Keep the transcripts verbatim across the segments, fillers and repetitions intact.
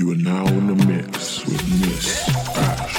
You are now in the mix with Miss Ash.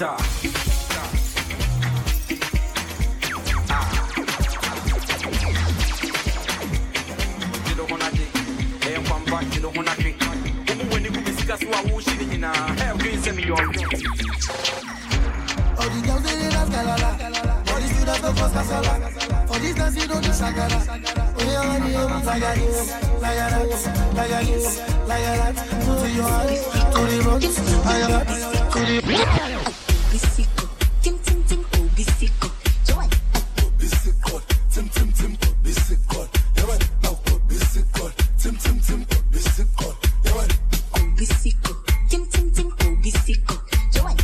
stop. For this dance, you don't do shagara. Oh, yeah, I need you. Lagaris, lagaris, lagaris, lagaris. Put your hands to the road. Lagaris, to the road. Bisico, tim tim tim, bisico. Joy, bisico, tim tim tim, bisico. Joy, now bisico, tim tim tim, bisico. Joy, bisico, tim tim tim, bisico. Joy,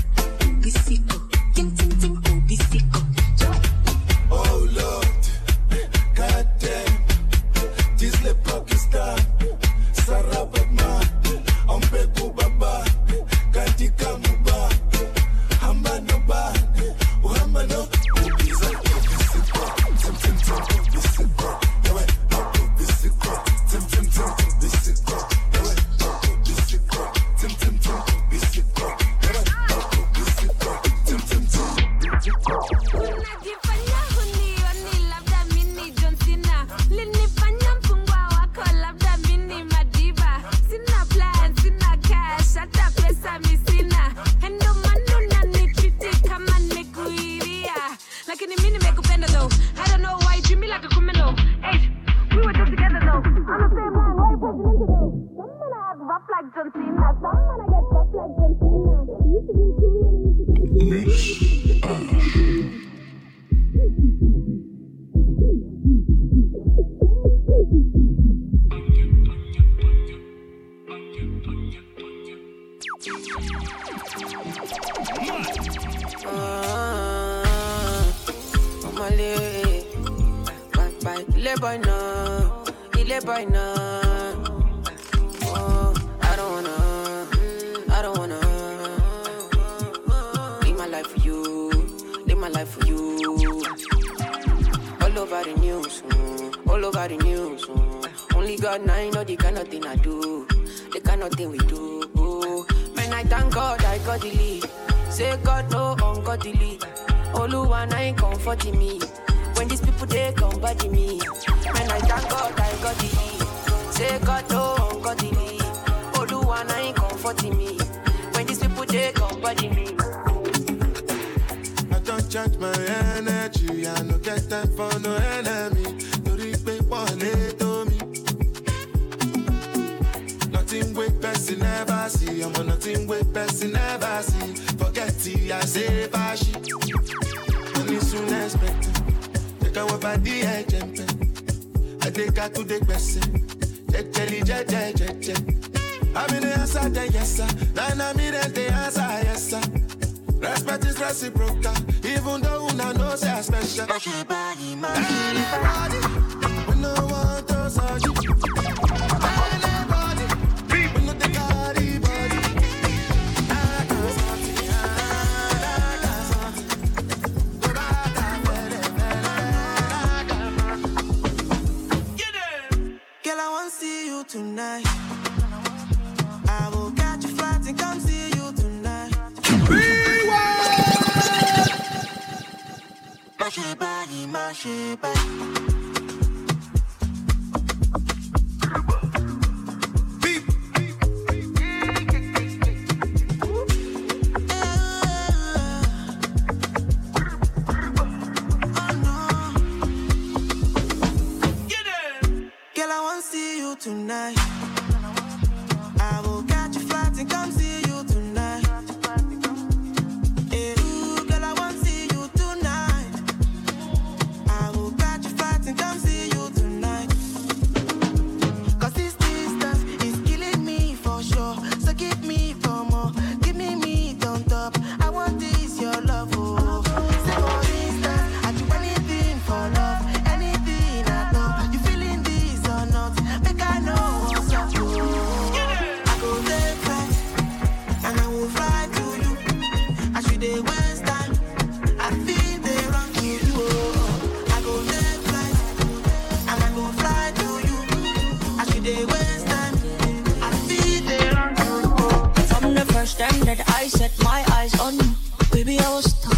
bisico, tim tim tim, bisico.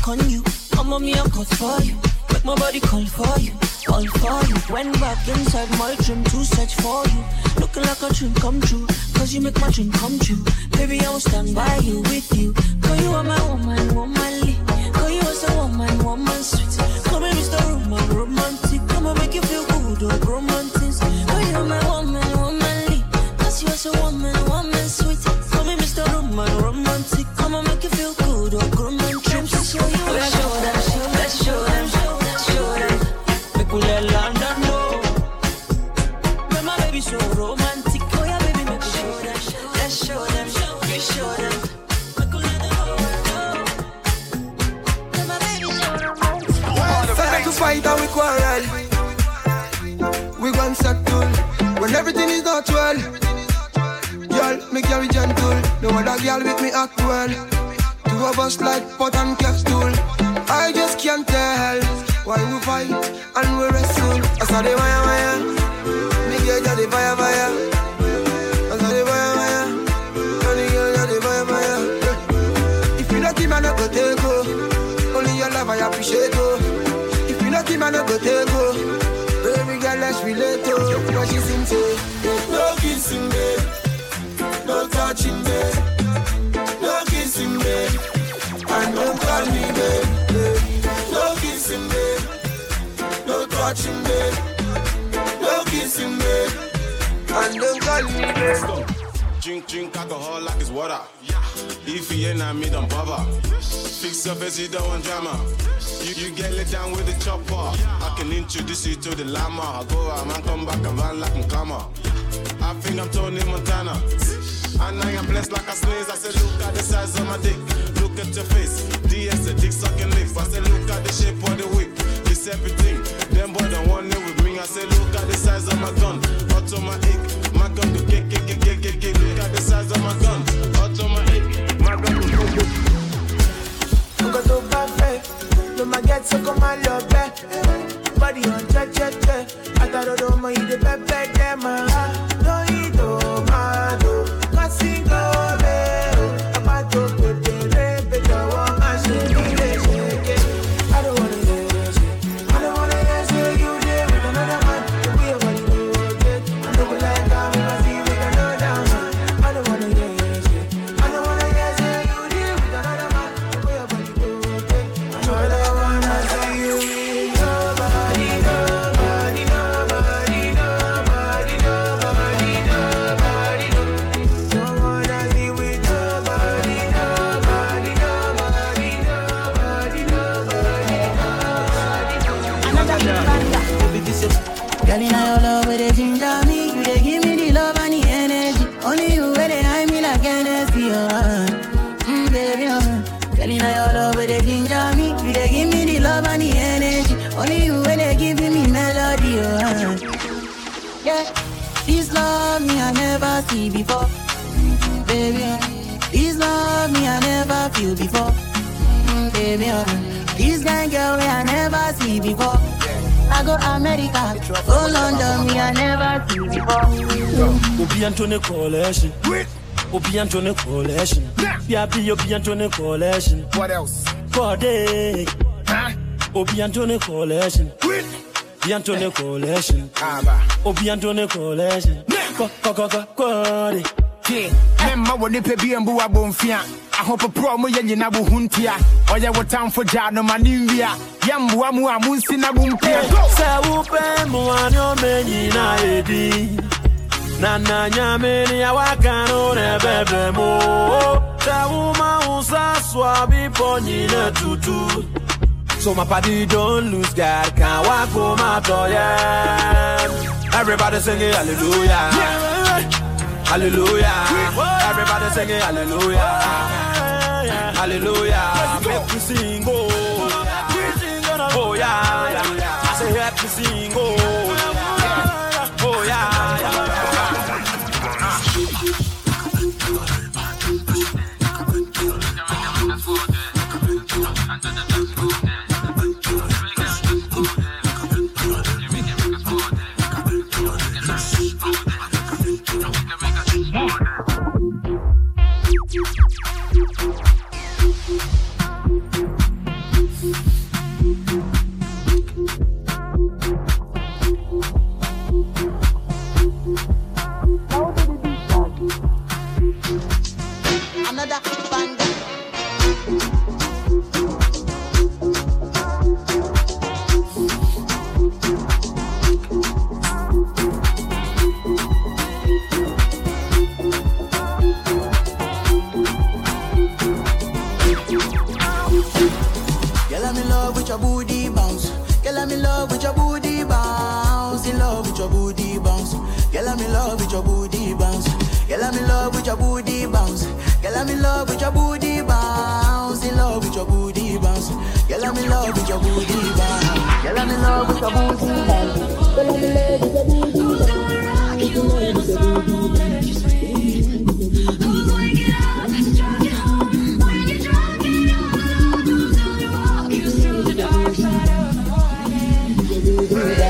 on you. Come on me, I'll cut for you. Make my body call for you, all for you. Went back inside my dream to search for you. Looking like a dream come true, cause you make my dream come true. Baby, I will stand by you, with you. Cause you are my woman, womanly. Cause you are a woman, woman sweet. Come and mister Roman, romantic. Come and make you feel good, oh romantics. Cause you are my woman, womanly. Cause you are a woman, woman sweet. Come and mister Roman, romantic. Come and make you feel good, oh romantics. Show you, let's show them, let's show them, let's show them. Make me let London know. But my baby so romantic. Oh yeah, baby, make me show them, let's show them, you show them. Make me let the whole world know. But my baby so romantic. Well, fight to fight and we quarrel. We want settle when everything is not well. Y'all, me carry gentle. No other girl with me act well. Two of us like pot and capsule. I just can't tell why we fight and we wrestle. I saw the wire wire, me get the fire fire. I saw the wire wire, only you got the fire fire. If you not him, I not go take go. Only your love I appreciate go. If you not him, I not go take go. Baby girl, let's relate to what she seems to. No kissing babe, no touching babe. No kissing, babe, and don't call me, babe, babe. No kissing, babe, no touching, babe. No kissing, babe, and don't call me, babe. Let's go. Drink, drink alcohol like it's water. Yeah. If he ain't at me, don't bother. Fix your face, you don't want drama. You, you get let down with the chopper. I can introduce you to the llama. I go out and come back and run like a camera. I think I'm Tony Montana. And I am blessed like a sneeze. I said, look at the size of my dick. Look at your face. D S a dick sucking lips. I said, look at the shape of the whip. It's everything. Them boy don't want it with me. I said, look at the size of my gun. Automatic. My gun go kick, kick, kick, kick, kick, kick. Look at the size of my gun. Automatic. My gun go kick, kick. You got to perfect. You might get so come and love back. Body on check, check, check. I thought I don't mind the perfect. Damn, my heart. No, you don't mind. Before, baby, this love me I never feel before, baby. This kind girl we I never see before. I go America, go London, me I never see before. Obi Anthony collection, Obi Anthony collection, P I P Obi Anthony collection. What else? Corday, huh? Obi Anthony collection, Obi Anthony collection, Obi Anthony collection. Kore. K. Mema woni pe bi embu abonfia. Ahopo pro mo ye nyina bo huntia. Oye wo tamfo ja no maniwia. Yambu amu amunsi na bumpia. Sa wo pe mo anyo menyina edi. Na na nyameni awakano ne bebe mo. Sa wo ma usaswa bi ponyina tutu. So my body don't lose God, can't walk for my toy. Everybody singing hallelujah, yeah. Hallelujah. Yeah. Everybody singing hallelujah, yeah. Hallelujah. Happy yeah. Sing, oh, oh yeah, yeah. I say happy sing, oh, yeah. Oh yeah, yeah. Uh. I'm in love with your booty bounce. Girl, I'm in love with your booty bounce. Girl, I'm in love with your booty bounce. In love with your booty bounce. Girl, I'm in love with your booty bounce. Girl, I'm in love with your booty bounce. Girl, I'm in love with your booty bounce. You know it is a booty bounce. Who's going to get up? Drunk it home. When you're drunk it home, who's going to walk you through the dark side of the morning? You're going to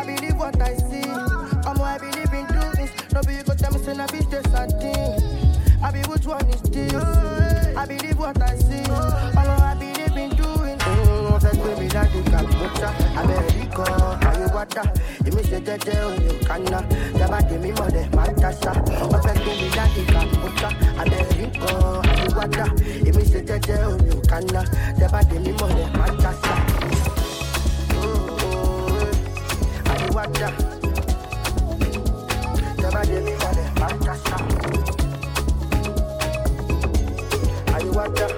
I believe what I see, all I believe in doing. Oh, I said, baby, that you can water. America, are you water? You miss the dead you canna. Never give me money, matassa. Perfect to be that you can put up. America, are you water? You miss the dead you canna. Never give me money, matassa. Oh, are you water? Never give me money, matassa. Are you water?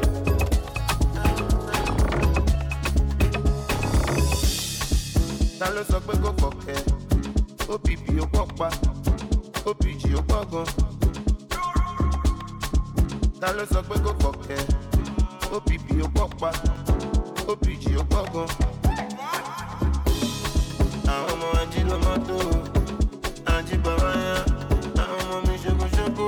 Talo so pe go poke o bibi o popa o biji o pogo Talo so pe go poke o bibi o popa o biji o pogo Àwọn mo anji lo moto anji baba ya àwọn mo mi ṣoko ṣoko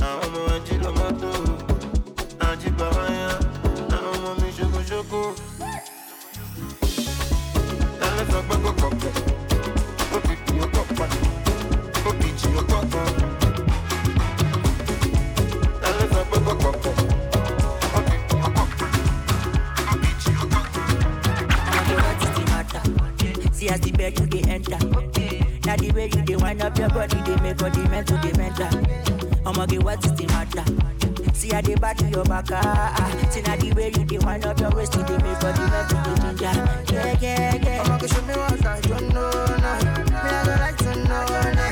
Àwọn mo anji lo moto anji baba ya àwọn mo mi ṣoko ṣoko See as the bed you they enter. Now the way you they wind up your body, they make for the mental they mental. I'm gonna get what is the matter. See how they back to your back. See now the way you they wind up your waist, they make for the mental they ginger. Yeah, yeah, yeah. I'm gonna show me what I don't know now. Me I don't like to know now.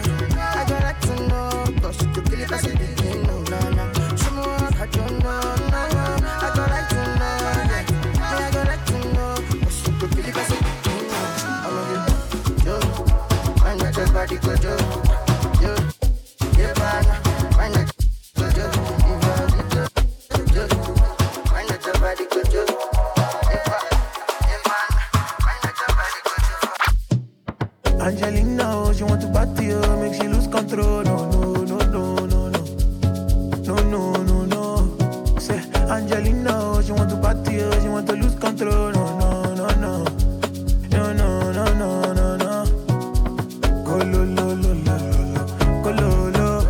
I don't like to know. Cause you kill it as you didn't know now. Show me what I don't know now. I don't like to know now. Me I don't like to know. Cause you kill it as you didn't know now. I'm gonna yo, I'm not just body go yo, yeah, man. Why not just do it? Why not somebody could do it? Angelina knows you want to party, makes you lose control. No, no, no, no, no, no. No, no, no, no. Say, Angelina knows you want to party, you want to lose control. No, no, no, no. No, no, no, no, no, no. Go, lo, lo, lo, lo, go, lo. Baby.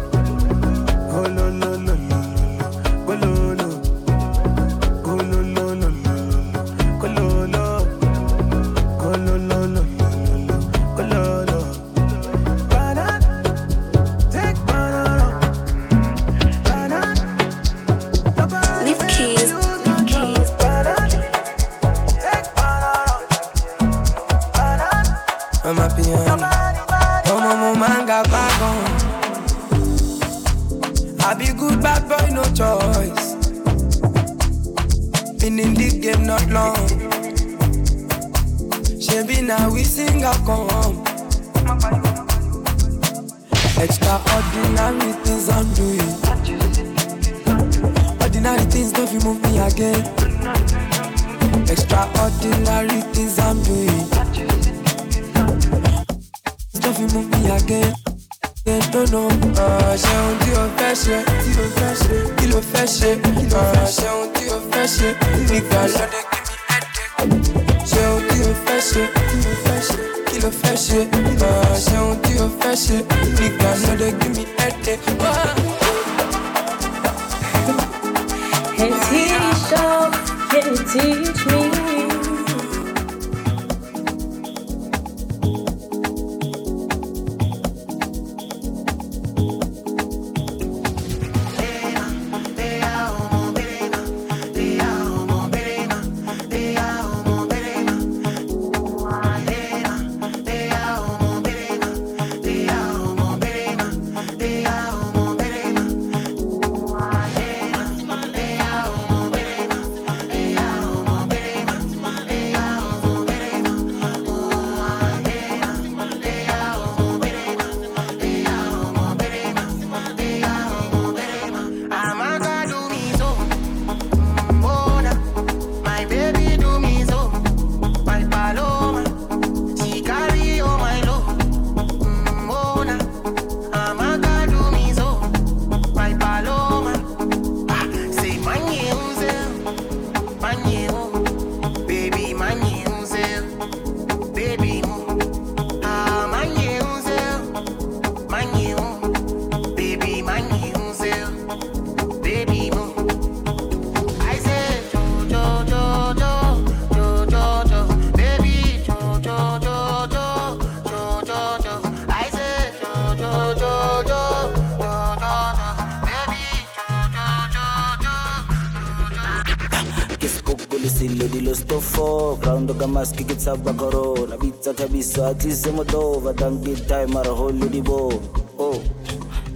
Stofo, ground Gamaski gets up a corona, pizza cabisa, at least a modova, don't get time or a whole lady bow. Oh,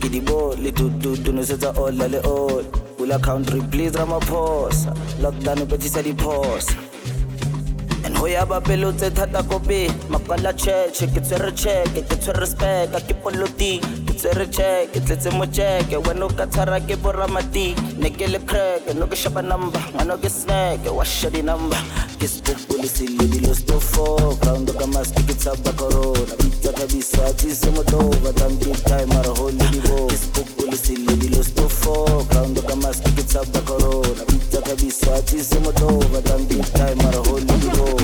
kitty bow, little to Tunisetta all lale all. Will a country please Ramaphosa, lockdown Petisadi pause. And Hoyaba Pelut at Hatakobi, Makala check, it's a check, it's a respect, I keep on looting. Check it, let's mo check it. When no Katara give or Ramati, Negele crack, no shop a number, and no get snack, wash the number. Kiss book police, Lady Lost of Four, Crown the Gamas, tickets up the corona, pizza cabisa, is a moto, but I'm big time or a whole little. Kiss book police, Lady Lost of Four, Crown the Gamas, tickets up the corona, pizza cabisa, is a moto, but I'm big time or a whole little.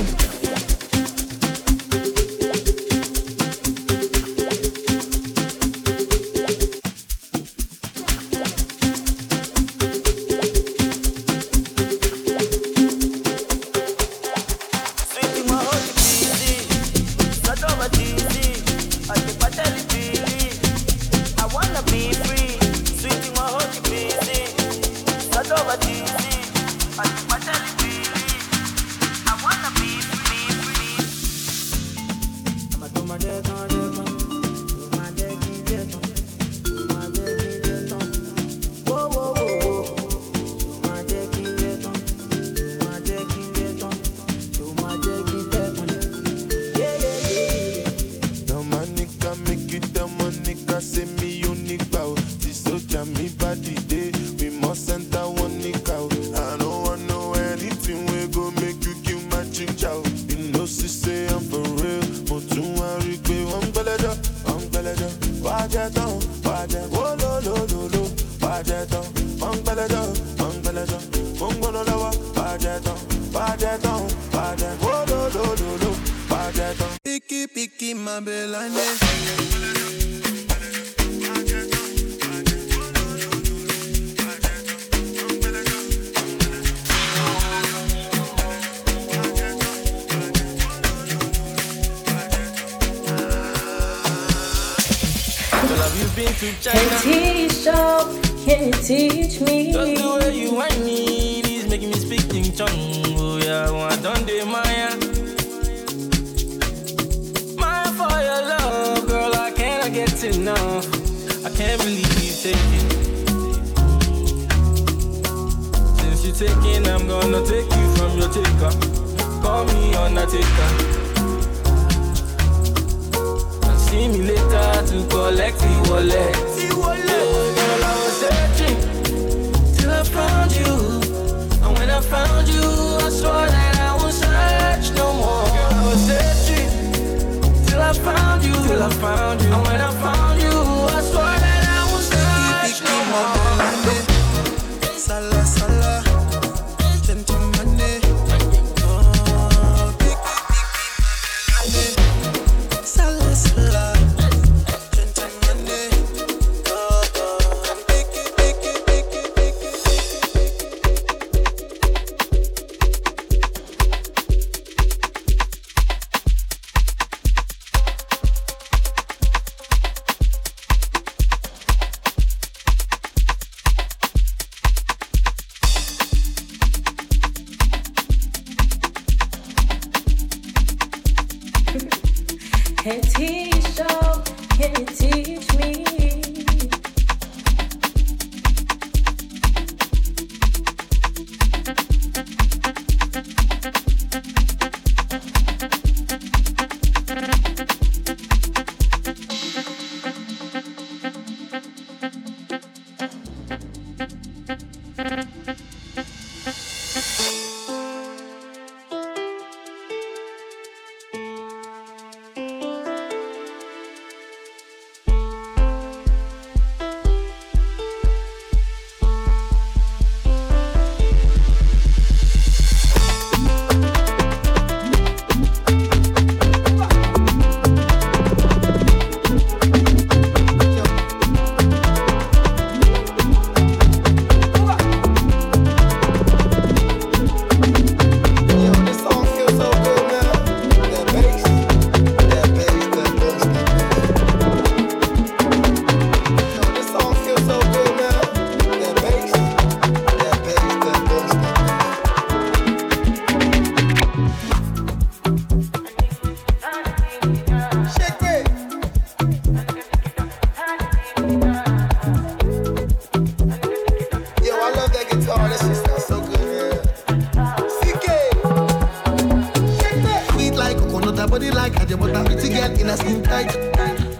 pretty girl in a skin tight.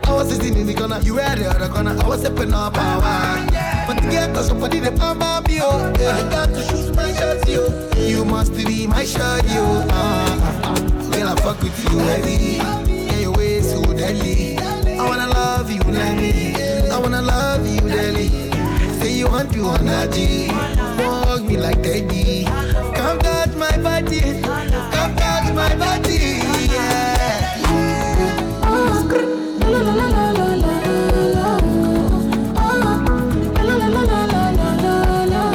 I was sitting in the corner, you were the other corner. I was stepping up power. But the girl cause somebody the pamper me, oh. I got to shoot my shots, yo. You must be my shot, yo. Ah, when I fuck with you, baby, yeah, your way so deadly. I wanna love you, Nelly. I wanna love you, Nelly. Say you want you wanna G, hug me like Teddy. Come touch my body, come touch my body, yeah. La la la la la la la. La la la la la la la.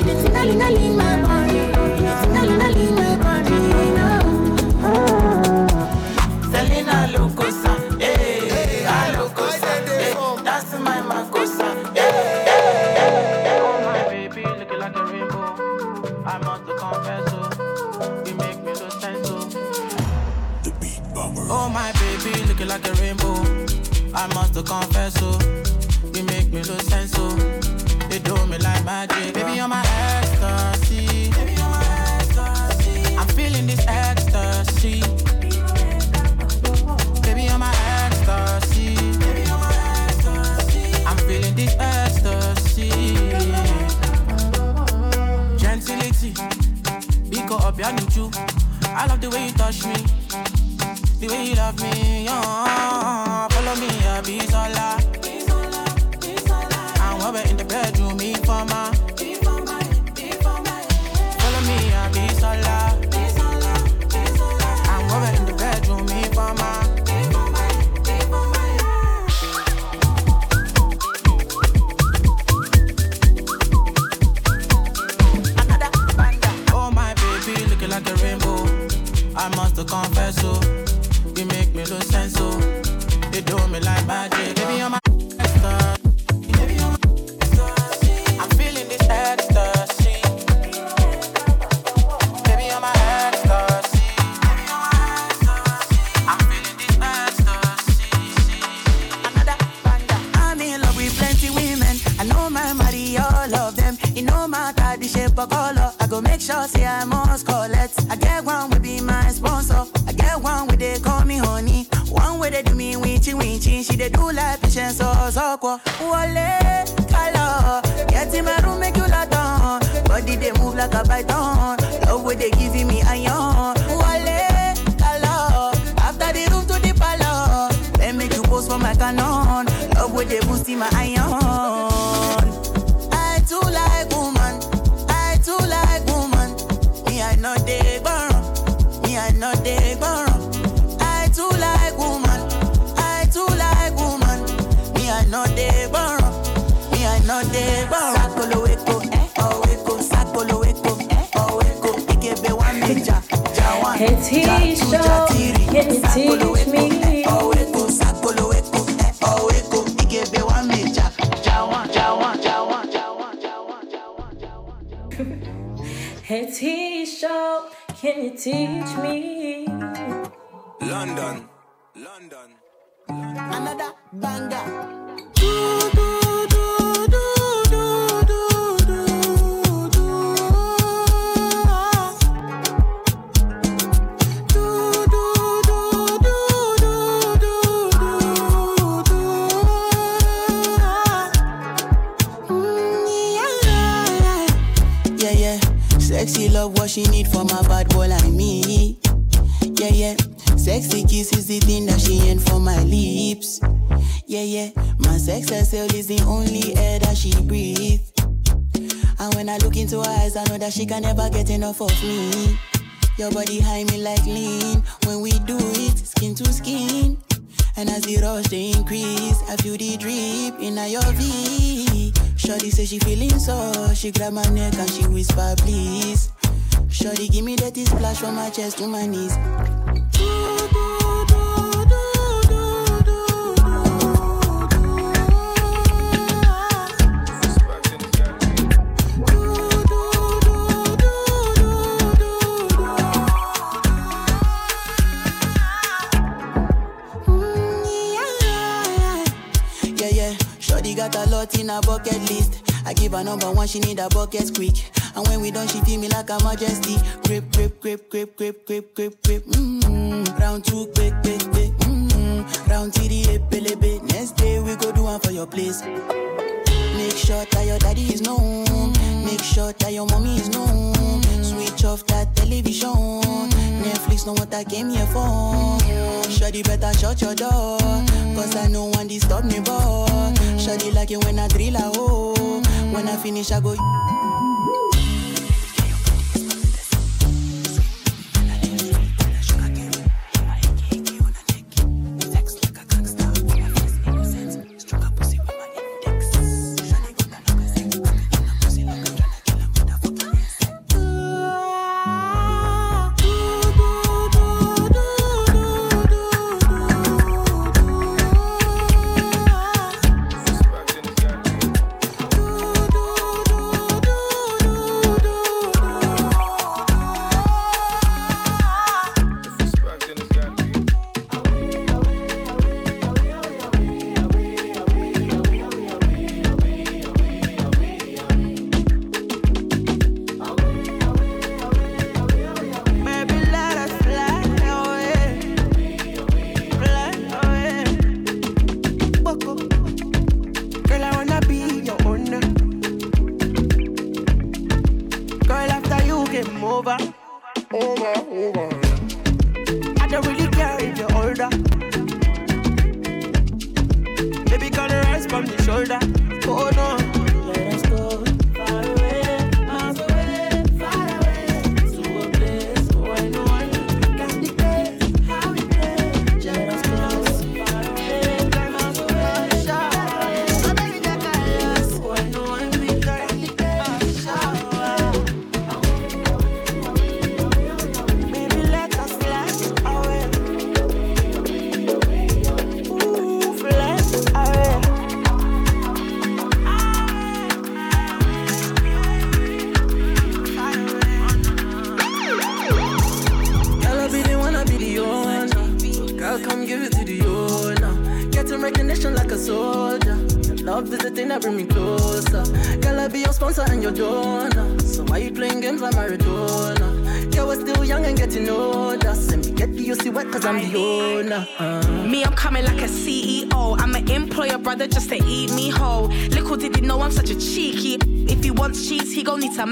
It's a nali nali in my body, it's a nali nali in my body now. Selena Locosa, hey, Alocosa, that's my Macosa. Like a rainbow, I must confess, so you make me lose sense, so you do me like magic. Baby, you're my ecstasy. Baby, you're my ecstasy. I'm feeling this ecstasy. Baby, you're my ecstasy. Baby, you're my ecstasy. I'm feeling this ecstasy. Gentility, because of your new. I love the way you touch me. The way you love me, oh, follow me, I'll be so loud. I'm over in the bedroom, me for my, be for my, be for my. Follow me, I'll be so loud. I'm over in the bedroom, me for my. Another panda. Oh my baby, looking like a rainbow. I must confess, so. You make me lose sense, so you do me like magic. Baby, you're my ecstasy. Baby, you're my ecstasy. I'm feeling this ecstasy. Baby, you're my ecstasy. Baby, you're my ecstasy. I'm feeling this ecstasy. Another panda. I'm in love with plenty women. I know my body, all of them. You know my body shape or color. I go make sure, say I must collect. I get one will be my sponsor. One way they call me honey, one way they do me winchy winchy. She they do like patience or so cool. Wale, color, get in my room make you lot on. Body they move like a python, love way they giving me iron. Wale, color, after the room to the palace, let make you post for my canon, love way they boosting my iron. I too like woman, I too like woman, me I know they burn. I know they go wrong. I too like woman. I too like woman. Me I know they go wrong. Me I know they go wrong. Sakolo weko, oh weko. Sakolo weko, oh weko. Ikebe one ninja, jawan, jatu, jatiri. Sakolo weko, oh weko. Sakolo weko, oh weko. Ikebe one ninja, jawan, jawan, jawan, jawan, jawan, jawan, jawan. Hey T-Show. Can you teach me? London, London, London. Another banger. Do, do. Sexy love, what she need for my bad boy like me. Yeah, yeah. Sexy kiss is the thing that she ain't for my lips. Yeah, yeah. My sex herself is the only air that she breathes. And when I look into her eyes, I know that she can never get enough of me. Your body high me like lean. When we do it, skin to skin. And as the rush they increase, I feel the drip in your V. Shorty say she feeling so, she grab my neck and she whisper please. Shorty give me that splash from my chest to my knees. Got a lot in her bucket list. I give her number one, she need a bucket quick. And when we done, she feel me like a majesty. Grip, grip, grip, grip, grip, grip, grip, grip. Mmm. round two, quick, quick, quick. Mm-hmm. Round T D A, pelebe. Next day we go do one for your place. Make sure that your daddy is known. Make sure that your mommy is known. Switch off that television. Netflix know what I came here for. Shawty better shut your door, cause I know one disturb me, boy. Shawty like it when I drill a hole. When I finish I go.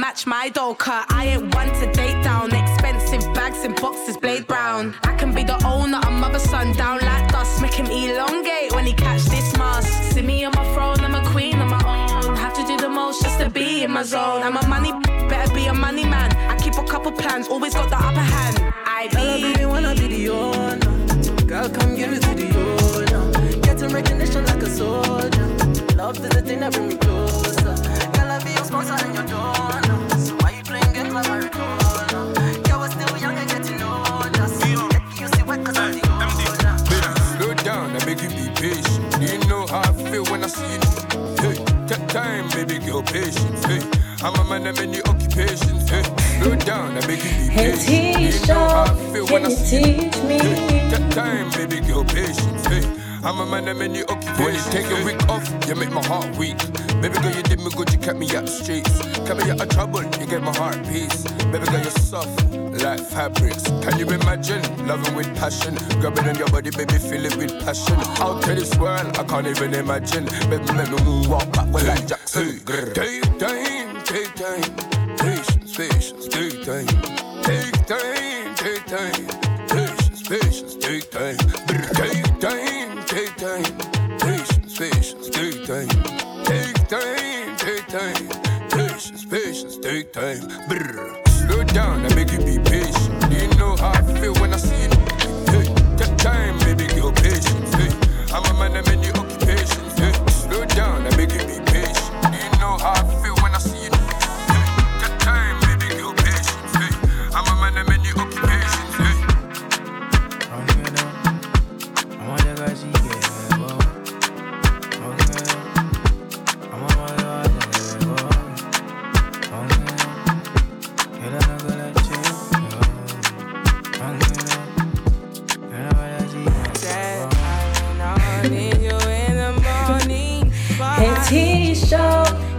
Match my dough, cause I ain't one to date down. Expensive bags and boxes, blade brown. I can be the owner of mother son, down like dust. Make him elongate when he catch this mask. See me on my throne, I'm a queen on my own. Have to do the most just to be in my zone. I'm a money, better be a money man. I keep a couple plans, always got the upper hand. I be. Girl, I really wanna be the owner. Girl, come give it to the owner. Getting recognition like a soldier. Love is the thing that bring me closer. Girl, I be your sponsor and your door. Time, baby, girl, patience, hey. I'm a man of many occupations, hey. Slow down, I make you be patient. Hey, teach, you know how I feel when I see teach me. Hey. That time, baby, girl, patience, hey. I'm a man of many occupations. When you take a week off, you make my heart weak. Baby girl, you did me good, you kept me out the streets. Kept me out of trouble, you gave my heart peace. Baby girl, you're soft, like fabrics. Can you imagine? Loving with passion. Grabbing on your body, baby, feel it with passion. Out to this world, I can't even imagine. Baby, make me move walk backward like Jackson. Take time, take time. Patience, patience, take time. Take time, take time. Patience, patience, take time. Take time, take time. Patience, patience, take time. Take time, take time. Patience, patience, take time. Slow down, I make you be patient. Do you know how I feel when I see it? Hey, take time, baby, girl, patience. Hey, I'm a man of many occupations. Hey, slow down, I make you be patient. Do you know how I feel when I see it? Hey, take time, baby, girl, patience. Hey, I'm a man of many occupations. Hey, I'm gonna, I'm gonna go see you.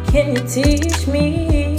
Can you teach me?